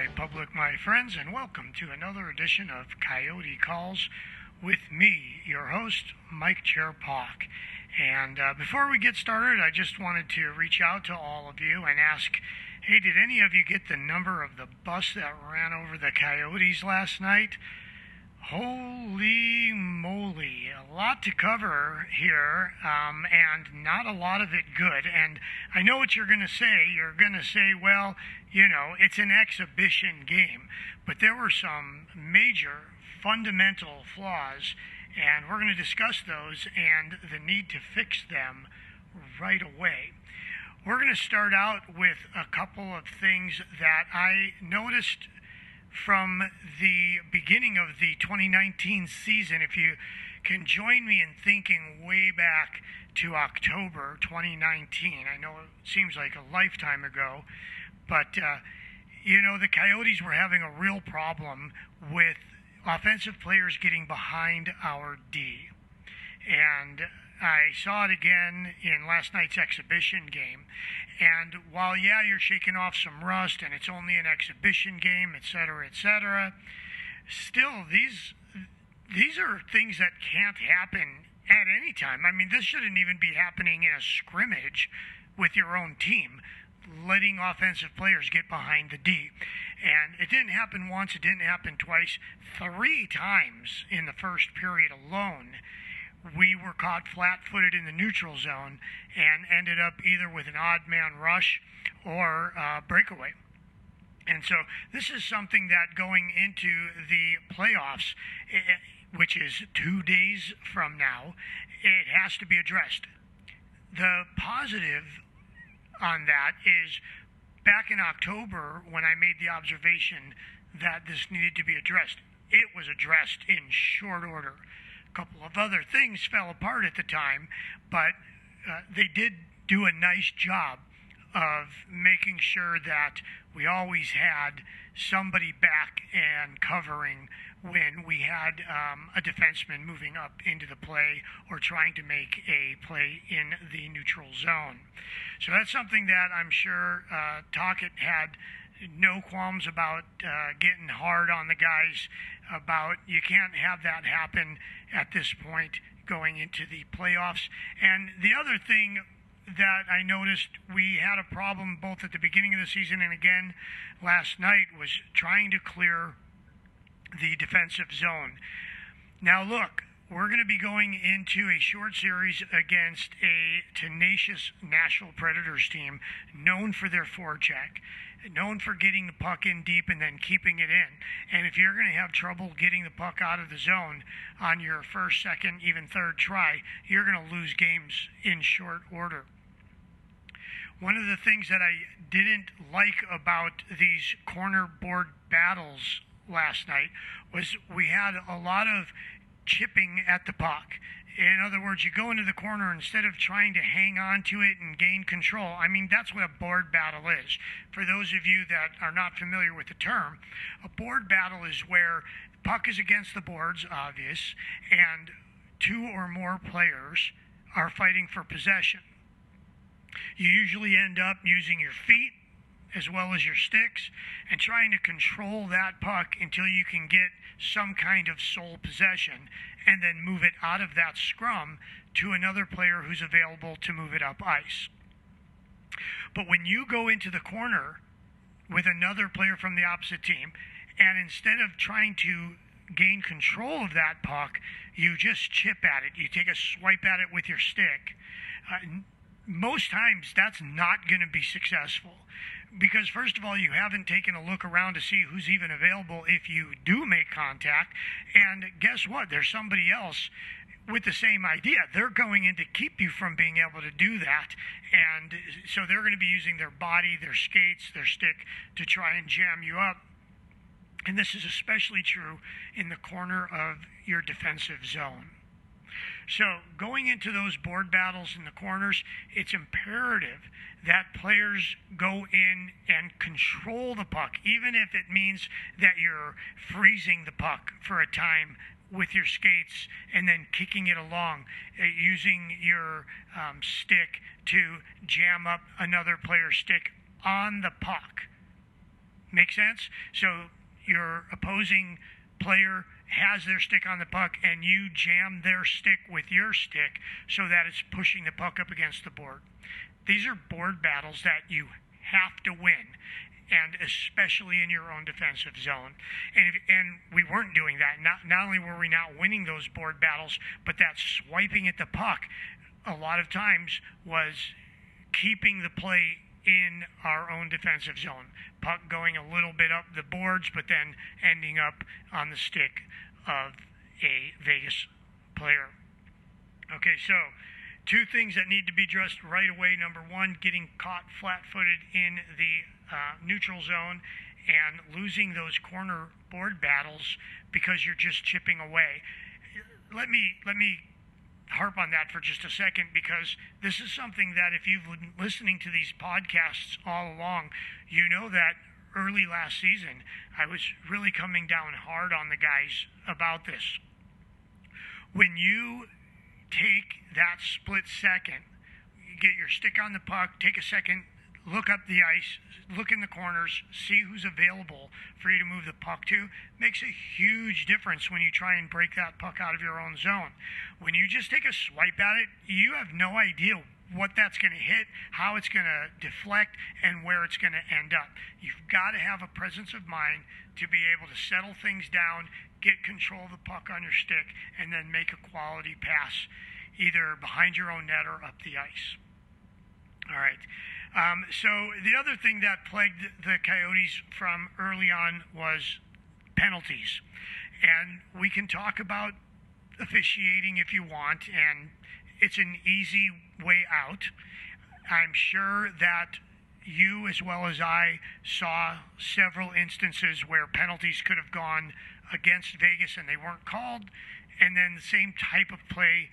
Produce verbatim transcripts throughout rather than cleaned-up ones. my public, my friends, and welcome to another edition of Coyote Calls with me, your host, Mike Cerpok. And uh, before we get started, I just wanted to reach out to all of you and ask, hey, did any of you get the number of the bus that ran over the Coyotes last night? Holy moly, a lot to cover here, um, and not a lot of it good. And I know what you're going to say. You're going to say, well, you know, it's an exhibition game. But there were some major fundamental flaws, and we're going to discuss those and the need to fix them right away. We're going to start out with a couple of things that I noticed from the beginning of the twenty nineteen season. If you can join me in thinking way back to October twenty nineteen, I know it seems like a lifetime ago, but uh, you know, the Coyotes were having a real problem with offensive players getting behind our D. And I saw it again in last night's exhibition game. And while, yeah, you're shaking off some rust and it's only an exhibition game, et cetera, et cetera, still, these, these are things that can't happen at any time. I mean, this shouldn't even be happening in a scrimmage with your own team, letting offensive players get behind the D. And it didn't happen once, it didn't happen twice, three times in the first period alone. We were caught flat-footed in the neutral zone and ended up either with an odd man rush or uh, breakaway. And so this is something that going into the playoffs, it, which is two days from now, it has to be addressed. The positive on that is back in October when I made the observation that this needed to be addressed, it was addressed in short order. A couple of other things fell apart at the time, but uh, they did do a nice job of making sure that we always had somebody back and covering when we had um, a defenseman moving up into the play or trying to make a play in the neutral zone. So that's something that I'm sure uh, Tocchet had no qualms about, uh, getting hard on the guys about. You can't have that happen at this point going into the playoffs. And the other thing that I noticed we had a problem both at the beginning of the season and again last night was trying to clear the defensive zone. Now look, we're going to be going into a short series against a tenacious Nashville Predators team known for their forecheck, known for getting the puck in deep and then keeping it in. And if you're going to have trouble getting the puck out of the zone on your first, second, even third try, you're going to lose games in short order. One of the things that I didn't like about these corner board battles last night was we had a lot of chipping at the puck. In other words, you go into the corner instead of trying to hang on to it and gain control. I mean, that's what a board battle is. For those of you that are not familiar with the term, a board battle is where puck is against the boards, obvious, and two or more players are fighting for possession. You usually end up using your feet as well as your sticks and trying to control that puck until you can get some kind of sole possession and then move it out of that scrum to another player who's available to move it up ice. But when you go into the corner with another player from the opposite team and instead of trying to gain control of that puck, you just chip at it. You take a swipe at it with your stick. Uh, most times that's not going to be successful. Because first of all, you haven't taken a look around to see who's even available if you do make contact. And guess what? There's somebody else with the same idea. They're going in to keep you from being able to do that. And so they're going to be using their body, their skates, their stick to try and jam you up. And this is especially true in the corner of your defensive zone. So going into those board battles in the corners, it's imperative that players go in and control the puck, even if it means that you're freezing the puck for a time with your skates and then kicking it along, uh, using your um, stick to jam up another player's stick on the puck. Make sense? So your opposing player has their stick on the puck, and you jam their stick with your stick so that it's pushing the puck up against the board. These are board battles that you have to win, and especially in your own defensive zone. And if, and we weren't doing that. Not, not only were we not winning those board battles, but that swiping at the puck a lot of times was keeping the play in our own defensive zone. Puck going a little bit up the boards, but then ending up on the stick of a Vegas player. Okay, so two things that need to be addressed right away. Number one, getting caught flat-footed in the uh, neutral zone and losing those corner board battles because you're just chipping away. Let me let me harp on that for just a second, because this is something that if you've been listening to these podcasts all along, you know that early last season I was really coming down hard on the guys about this. When you take that split second, you get your stick on the puck, take a second, look up the ice, look in the corners, see who's available for you to move the puck to. Makes a huge difference when you try and break that puck out of your own zone. When you just take a swipe at it, you have no idea what that's going to hit, how it's going to deflect, and where it's going to end up. You've got to have a presence of mind to be able to settle things down, get control of the puck on your stick, and then make a quality pass either behind your own net or up the ice. All right. Um, so the other thing that plagued the Coyotes from early on was penalties. And we can talk about officiating if you want, and it's an easy way out. I'm sure that you, as well as I, saw several instances where penalties could have gone against Vegas and they weren't called, and then the same type of play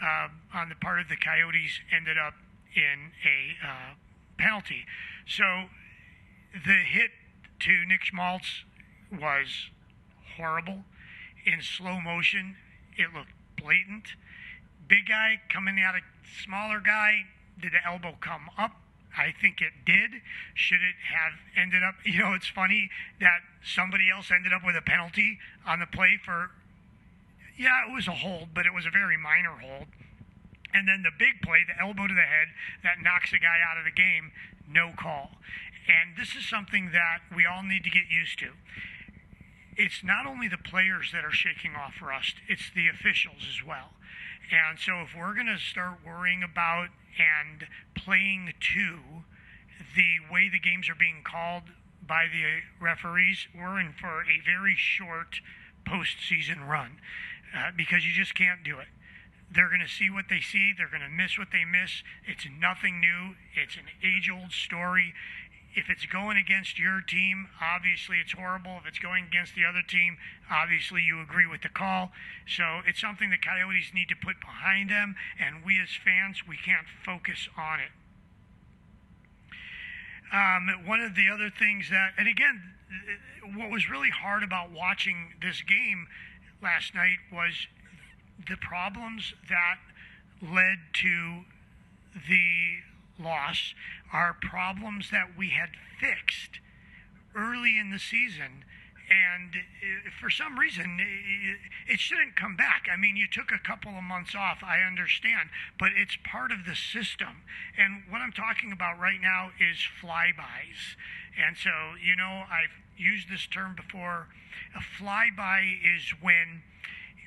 uh, on the part of the Coyotes ended up in a uh, penalty. So the hit to Nick Schmaltz was horrible. In slow motion, it looked blatant. Big guy coming at a smaller guy. Did the elbow come up? I think it did. Should it have ended up? You know, it's funny that somebody else ended up with a penalty on the play for, yeah, it was a hold, but it was a very minor hold. And then the big play, the elbow to the head, that knocks a guy out of the game, no call. And this is something that we all need to get used to. It's not only the players that are shaking off rust, it's the officials as well. And so if we're going to start worrying about and playing to the way the games are being called by the referees, we're in for a very short postseason run uh, because you just can't do it. They're going to see what they see. They're going to miss what they miss. It's nothing new. It's an age-old story. If it's going against your team, obviously it's horrible. If it's going against the other team, obviously you agree with the call. So it's something the Coyotes need to put behind them, and we as fans, we can't focus on it. Um, one of the other things that, and again, what was really hard about watching this game last night was the problems that led to the loss are problems that we had fixed early in the season. And for some reason, it shouldn't come back. I mean, you took a couple of months off, I understand, but it's part of the system. And what I'm talking about right now is flybys. And so, you know, I've used this term before. A flyby is when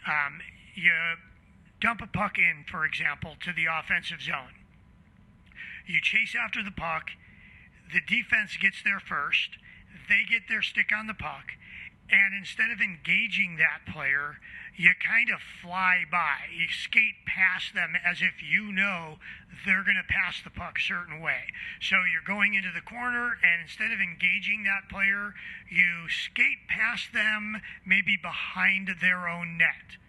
um, you dump a puck in, for example, to the offensive zone. You chase after the puck. The defense gets there first. They get their stick on the puck. And instead of engaging that player, you kind of fly by. You skate past them as if you know they're going to pass the puck a certain way. So you're going into the corner, and instead of engaging that player, you skate past them, maybe behind their own net,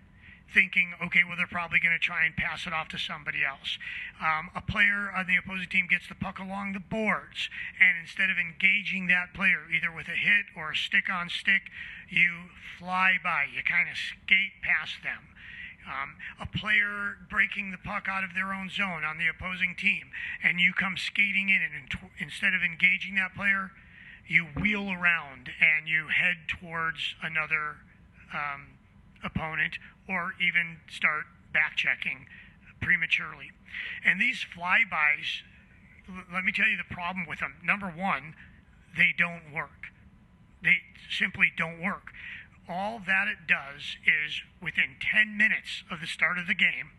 thinking, okay, well, they're probably going to try and pass it off to somebody else. Um, a player on the opposing team gets the puck along the boards, and instead of engaging that player, either with a hit or a stick-on-stick, you fly by. You kind of skate past them. Um, a player breaking the puck out of their own zone on the opposing team, and you come skating in, and in- instead of engaging that player, you wheel around and you head towards another um, opponent, or even start back-checking prematurely. And these flybys, l- let me tell you the problem with them. Number one, they don't work. They simply don't work. All that it does is within ten minutes of the start of the game,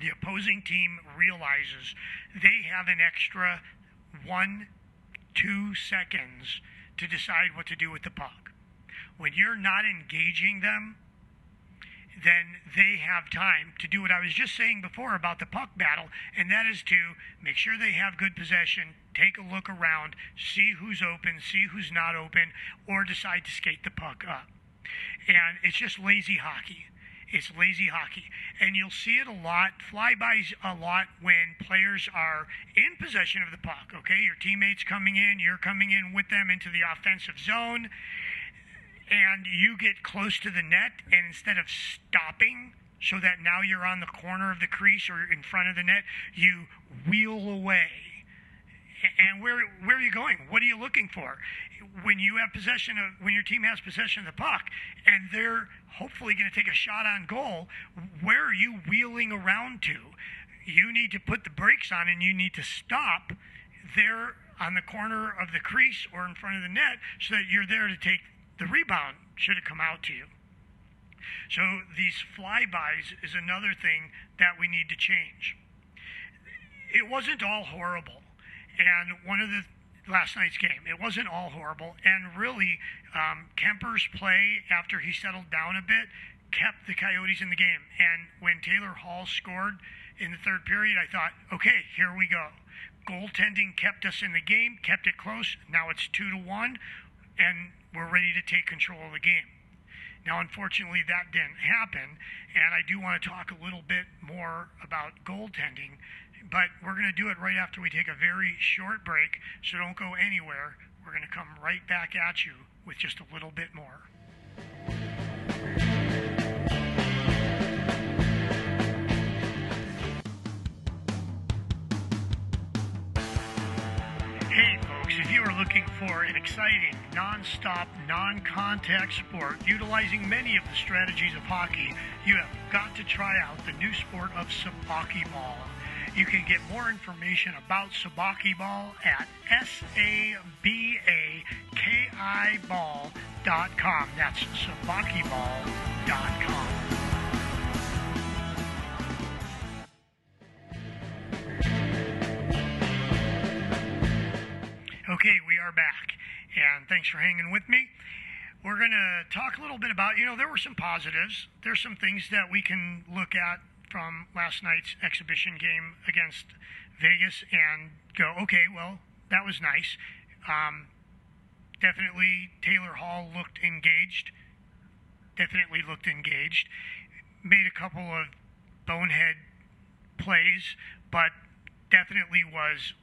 the opposing team realizes they have an extra one, two seconds to decide what to do with the puck. When you're not engaging them, then they have time to do what I was just saying before about the puck battle, and that is to make sure they have good possession, take a look around, see who's open, see who's not open, or decide to skate the puck up. And it's just lazy hockey. It's lazy hockey. And you'll see it a lot, flybys a lot, when players are in possession of the puck, okay? Your teammate's coming in, you're coming in with them into the offensive zone, and you get close to the net, and instead of stopping so that now you're on the corner of the crease or in front of the net, you wheel away. And where where are you going? What are you looking for? When you have possession of, when your team has possession of the puck and they're hopefully going to take a shot on goal, where are you wheeling around to? You need to put the brakes on and you need to stop there on the corner of the crease or in front of the net so that you're there to take the rebound should have come out to you. So these flybys is another thing that we need to change. It wasn't all horrible. And one of the last night's game, it wasn't all horrible. And really, um, Kemper's play, after he settled down a bit, kept the Coyotes in the game. And when Taylor Hall scored in the third period, I thought, okay, here we go. Goaltending kept us in the game, kept it close. Now it's two to one, and we're ready to take control of the game. Now, unfortunately, that didn't happen, and I do want to talk a little bit more about goaltending, but we're going to do it right after we take a very short break, so don't go anywhere. We're going to come right back at you with just a little bit more. Looking for an exciting, non-stop, non-contact sport utilizing many of the strategies of hockey, you have got to try out the new sport of Sabaki Ball. You can get more information about Sabaki Ball at sabaki ball dot com. That's sabaki ball dot com. Okay, we are back, and thanks for hanging with me. We're going to talk a little bit about, you know, there were some positives. There's some things that we can look at from last night's exhibition game against Vegas and go, okay, well, that was nice. Um, definitely Taylor Hall looked engaged. Definitely looked engaged. Made a couple of bonehead plays, but definitely was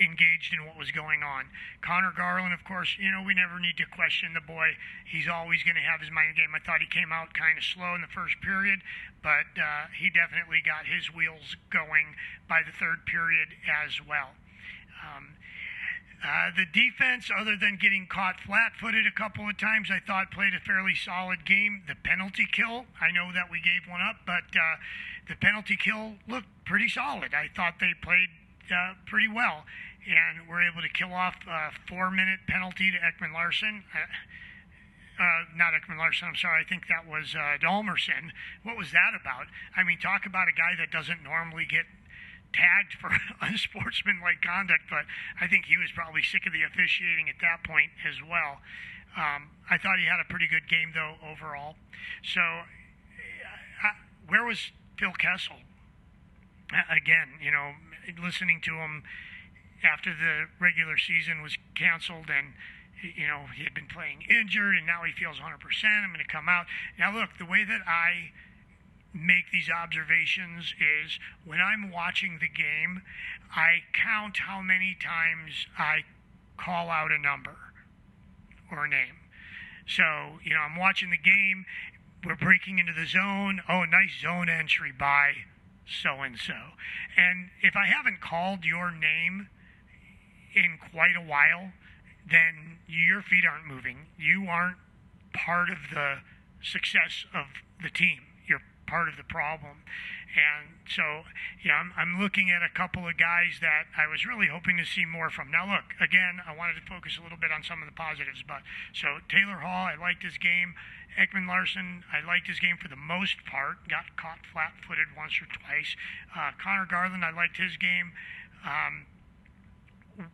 engaged in what was going on. Connor Garland, of course, you know, we never need to question the boy. He's always going to have his mind game. I thought he came out kind of slow in the first period, but uh, he definitely got his wheels going by the third period as well. Um, uh, the defense, other than getting caught flat-footed a couple of times, I thought played a fairly solid game. The penalty kill, I know that we gave one up, but uh, the penalty kill looked pretty solid. I thought they played Uh, pretty well, and we're able to kill off a four-minute penalty to Ekman-Larsson. Uh, uh, not Ekman-Larsson, I'm sorry. I think that was uh, Dalmerson. What was that about? I mean, talk about a guy that doesn't normally get tagged for unsportsmanlike conduct, but I think he was probably sick of the officiating at that point as well. Um, I thought he had a pretty good game, though, overall. So uh, where was Phil Kessel? Again, you know, listening to him after the regular season was canceled and, you know, he had been playing injured and now he feels one hundred percent. I'm going to come out. Now, look, the way that I make these observations is when I'm watching the game, I count how many times I call out a number or a name. So, you know, I'm watching the game. We're breaking into the zone. Oh, nice zone entry by so-and-so. And if I haven't called your name in quite a while, then your feet aren't moving. You aren't part of the success of the team. You're part of the problem. And so, yeah, I'm, I'm looking at a couple of guys that I was really hoping to see more from. Now, look, again, I wanted to focus a little bit on some of the positives. But so Taylor Hall, I liked his game. Ekman-Larsson, I liked his game for the most part. Got caught flat-footed once or twice. Uh, Connor Garland, I liked his game. Um,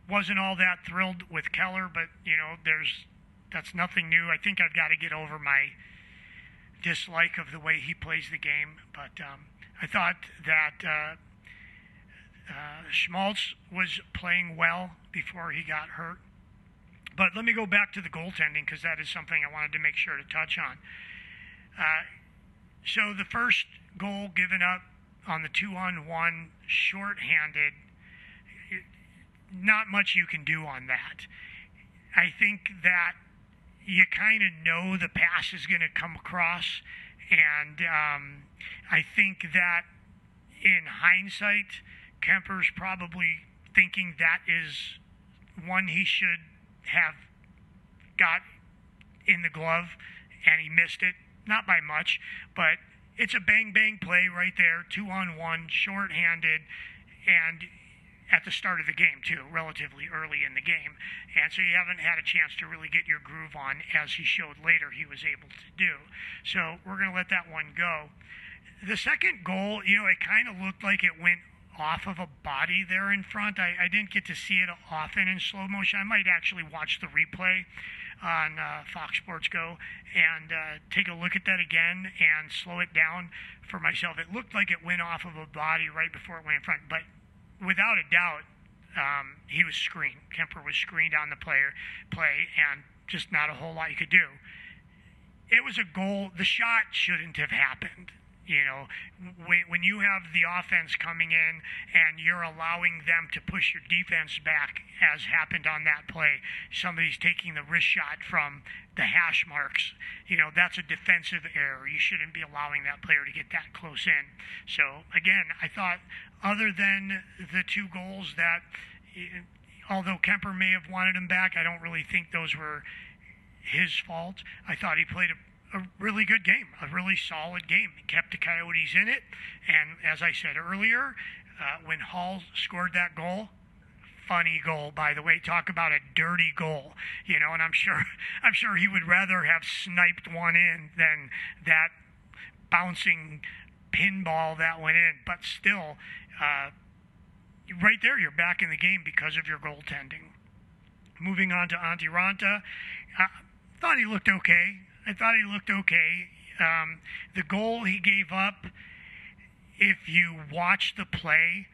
wasn't all that thrilled with Keller, but, you know, there's that's nothing new. I think I've got to get over my dislike of the way he plays the game. But um, I thought that uh, uh, Schmaltz was playing well before he got hurt. But let me go back to the goaltending, because that is something I wanted to make sure to touch on. Uh, so the first goal given up on the two-on-one, shorthanded, not much you can do on that. I think that you kind of know the pass is going to come across, and um, I think that in hindsight, Kemper's probably thinking that is one he should have got in the glove, and he missed it. Not by much, but it's a bang-bang play right there, two-on-one, shorthanded, and at the start of the game, too, relatively early in the game. And so you haven't had a chance to really get your groove on, as he showed later he was able to do. So we're going to let that one go. The second goal, you know, it kind of looked like it went off of a body there in front. I, I didn't get to see it often in slow motion. I might actually watch the replay on uh, Fox Sports Go and uh, take a look at that again and slow it down for myself. It looked like it went off of a body right before it went in front, but without a doubt, um, he was screened. Kemper was screened on the player play, and just not a whole lot you could do. It was a goal. The shot shouldn't have happened. You know, when, when you have the offense coming in and you're allowing them to push your defense back, as happened on that play, somebody's taking the wrist shot from the hash marks. You know, that's a defensive error. You shouldn't be allowing that player to get that close in. So, again, I thought, other than the two goals that, although Kemper may have wanted him back, I don't really think those were his fault. I thought he played a a really good game, a really solid game. It kept the Coyotes in it, and as I said earlier, uh, when Hall scored that goal, funny goal, by the way, talk about a dirty goal, you know, and I'm sure I'm sure he would rather have sniped one in than that bouncing pinball that went in, but still, uh, right there, you're back in the game because of your goaltending. Moving on to Antti Raanta, I thought he looked okay. I thought he looked okay. Um, the goal he gave up, if you watch the play,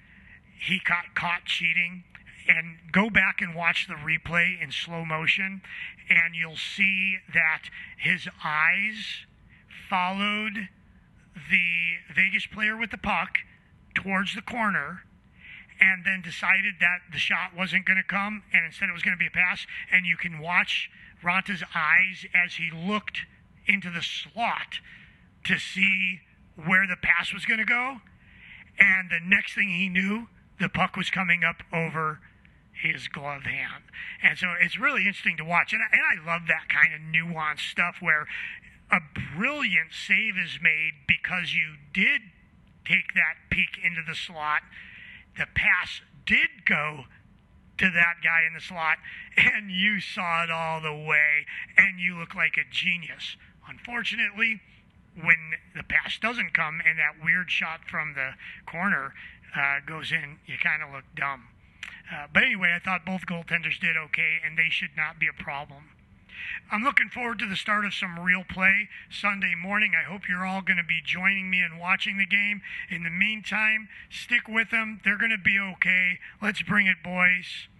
he got caught cheating. And go back and watch the replay in slow motion, and you'll see that his eyes followed the Vegas player with the puck towards the corner, and then decided that the shot wasn't going to come, and instead it was going to be a pass. And you can watch Ranta's eyes as he looked into the slot to see where the pass was going to go. And the next thing he knew, the puck was coming up over his glove hand. And so it's really interesting to watch. And I, and I love that kind of nuanced stuff where a brilliant save is made because you did take that peek into the slot. The pass did go to that guy in the slot, and you saw it all the way, and you look like a genius. Unfortunately, when the pass doesn't come and that weird shot from the corner uh, goes in, you kind of look dumb. Uh, but anyway, I thought both goaltenders did okay, and they should not be a problem. I'm looking forward to the start of some real play Sunday morning. I hope you're all going to be joining me and watching the game. In the meantime, stick with them. They're going to be okay. Let's bring it, boys.